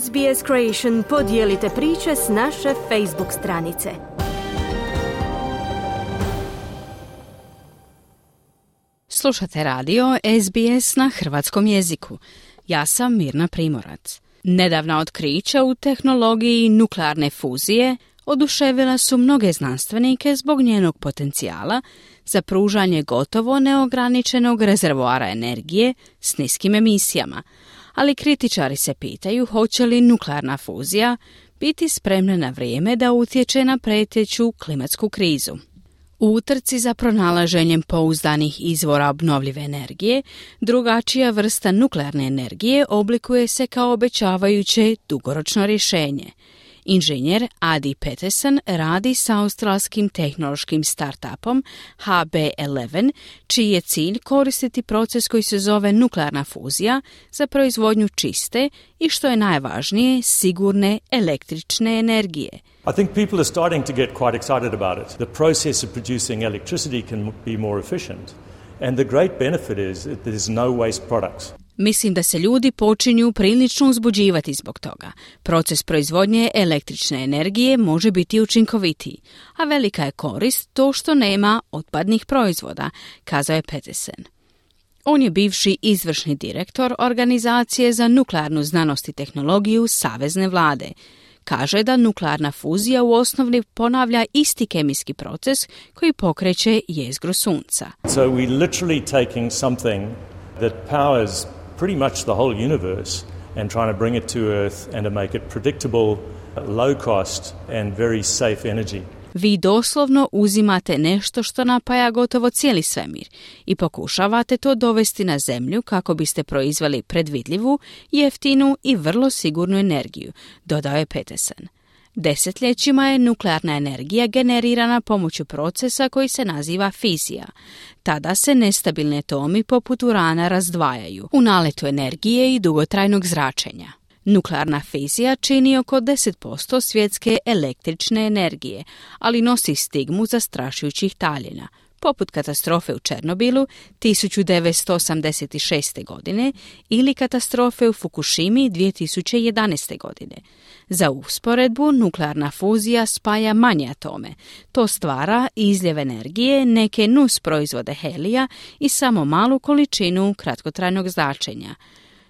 SBS Creation podijelite priče s naše Facebook stranice. Slušate radio SBS na hrvatskom jeziku. Ja sam Mirna Primorac. Nedavna otkrića u tehnologiji nuklearne fuzije oduševila su mnoge znanstvenike zbog njenog potencijala za pružanje gotovo neograničenog rezervoara energije s niskim emisijama, ali kritičari se pitaju hoće li nuklearna fuzija biti spremna na vrijeme da utječe na prijeteću klimatsku krizu. U utrci za pronalaženjem pouzdanih izvora obnovljive energije, drugačija vrsta nuklearne energije oblikuje se kao obećavajuće dugoročno rješenje. Inženjer Adi Petersen radi sa australskim tehnološkim startupom HB11, čiji je cilj koristiti proces koji se zove nuklearna fuzija za proizvodnju čiste i, što je najvažnije, sigurne električne energije. I think people are starting to get quite excited about it. The process of producing electricity can be more efficient, and the great benefit is that there is no waste products. Mislim da se ljudi počinju prilično uzbuđivati zbog toga. Proces proizvodnje električne energije može biti učinkovitiji, a velika je korist to što nema otpadnih proizvoda, kazao je Petersen. On je bivši izvršni direktor Organizacije za nuklearnu znanost i tehnologiju Savezne vlade. Kaže da nuklearna fuzija u osnovi ponavlja isti kemijski proces koji pokreće jezgru sunca. So we literally taking something that powers pretty much the whole universe and trying to bring it to Earth and to make it predictable, low cost and very safe energy. Vi doslovno uzimate nešto što napaja gotovo cijeli svemir i pokušavate to dovesti na zemlju kako biste proizveli predvidljivu, jeftinu i vrlo sigurnu energiju, dodao je Petersen. Desetljećima je nuklearna energija generirana pomoću procesa koji se naziva fizija. Tada se nestabilni atomi poput urana razdvajaju u naletu energije i dugotrajnog zračenja. Nuklearna fizija čini oko 10% svjetske električne energije, ali nosi stigmu zastrašujućih taljina, poput katastrofe u Černobilu 1986. godine ili katastrofe u Fukushimi 2011. godine. Za usporedbu, nuklearna fuzija spaja manje atome. To stvara izljev energije, neke nus proizvode helija i samo malu količinu kratkotrajnog zračenja.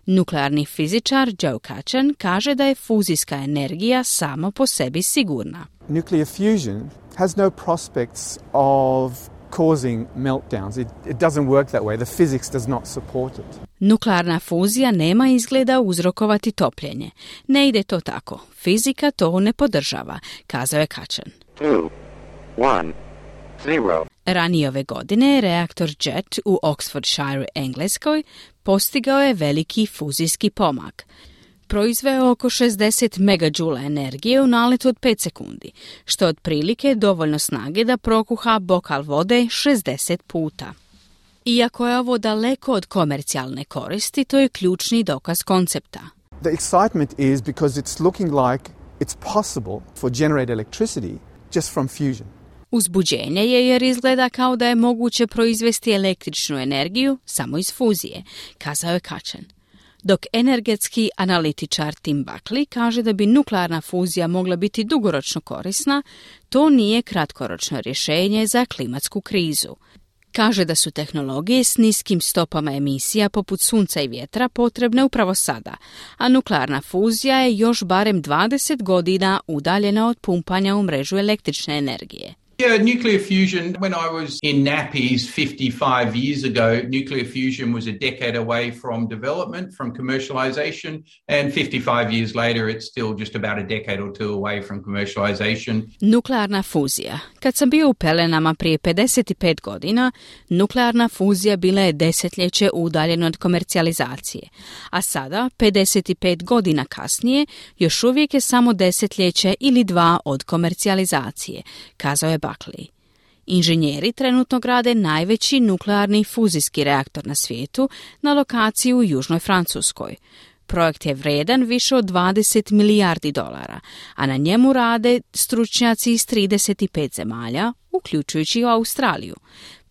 Nuklearni fizičar Joe Kachan kaže da je fuzijska energija samo po sebi sigurna. Nuclear fusion has no prospects of causing meltdowns. It doesn't work that way. The physics does not support it. Nuklearna fuzija nema izgleda uzrokovati topljenje. Ne ide to tako. Fizika to ne podržava, kazao je Kachan. 2, 1, 0. Ranije ove godine reaktor JET u Oxfordshire, Engleskoj, postigao je veliki fuzijski pomak. Proizveo oko 60 megađula energije u naletu od 5 sekundi, što je otprilike dovoljno snage da prokuha bokal vode 60 puta. Iako je ovo daleko od komercijalne koristi, to je ključni dokaz koncepta. The excitement is because it's looking like it's possible for generate electricity just from fusion. Uzbuđenje je jer izgleda kao da je moguće proizvesti električnu energiju samo iz fuzije, kazao je Kachan. Dok energetski analitičar Tim Buckley kaže da bi nuklearna fuzija mogla biti dugoročno korisna, to nije kratkoročno rješenje za klimatsku krizu. Kaže da su tehnologije s niskim stopama emisija poput sunca i vjetra potrebne upravo sada, a nuklearna fuzija je još barem 20 godina udaljena od pumpanja u mrežu električne energije. Yeah, nuclear fusion, when I was in nappies 55 years ago, nuclear fusion was a decade away from development, from commercialization, and 55 years later it's still just about a decade or two away from commercialization. Nuklearna fuzija. Kad sam bio u pelenama prije 55 godina, nuklearna fuzija bila je desetljeće udaljena od komercijalizacije, a sada, 55 godina kasnije, još uvijek je samo desetljeće ili dva od komercijalizacije, kazao je Buckley. Inženjeri trenutno grade najveći nuklearni fuzijski reaktor na svijetu na lokaciji u južnoj Francuskoj. Projekt je vrijedan više od $20 milijardi, a na njemu rade stručnjaci iz 35 zemalja, uključujući i Australiju.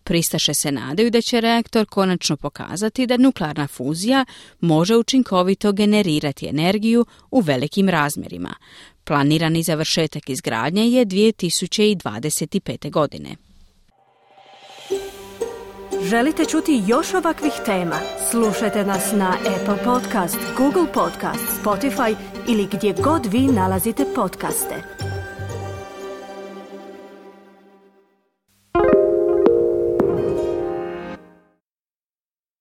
Pristaše se nadaju da će reaktor konačno pokazati da nuklearna fuzija može učinkovito generirati energiju u velikim razmjerima. Planirani završetak izgradnje je 2025. godine. Želite čuti još ovakvih tema? Slušajte nas na Apple Podcast, Google Podcast, Spotify ili gdje god vi nalazite podcaste.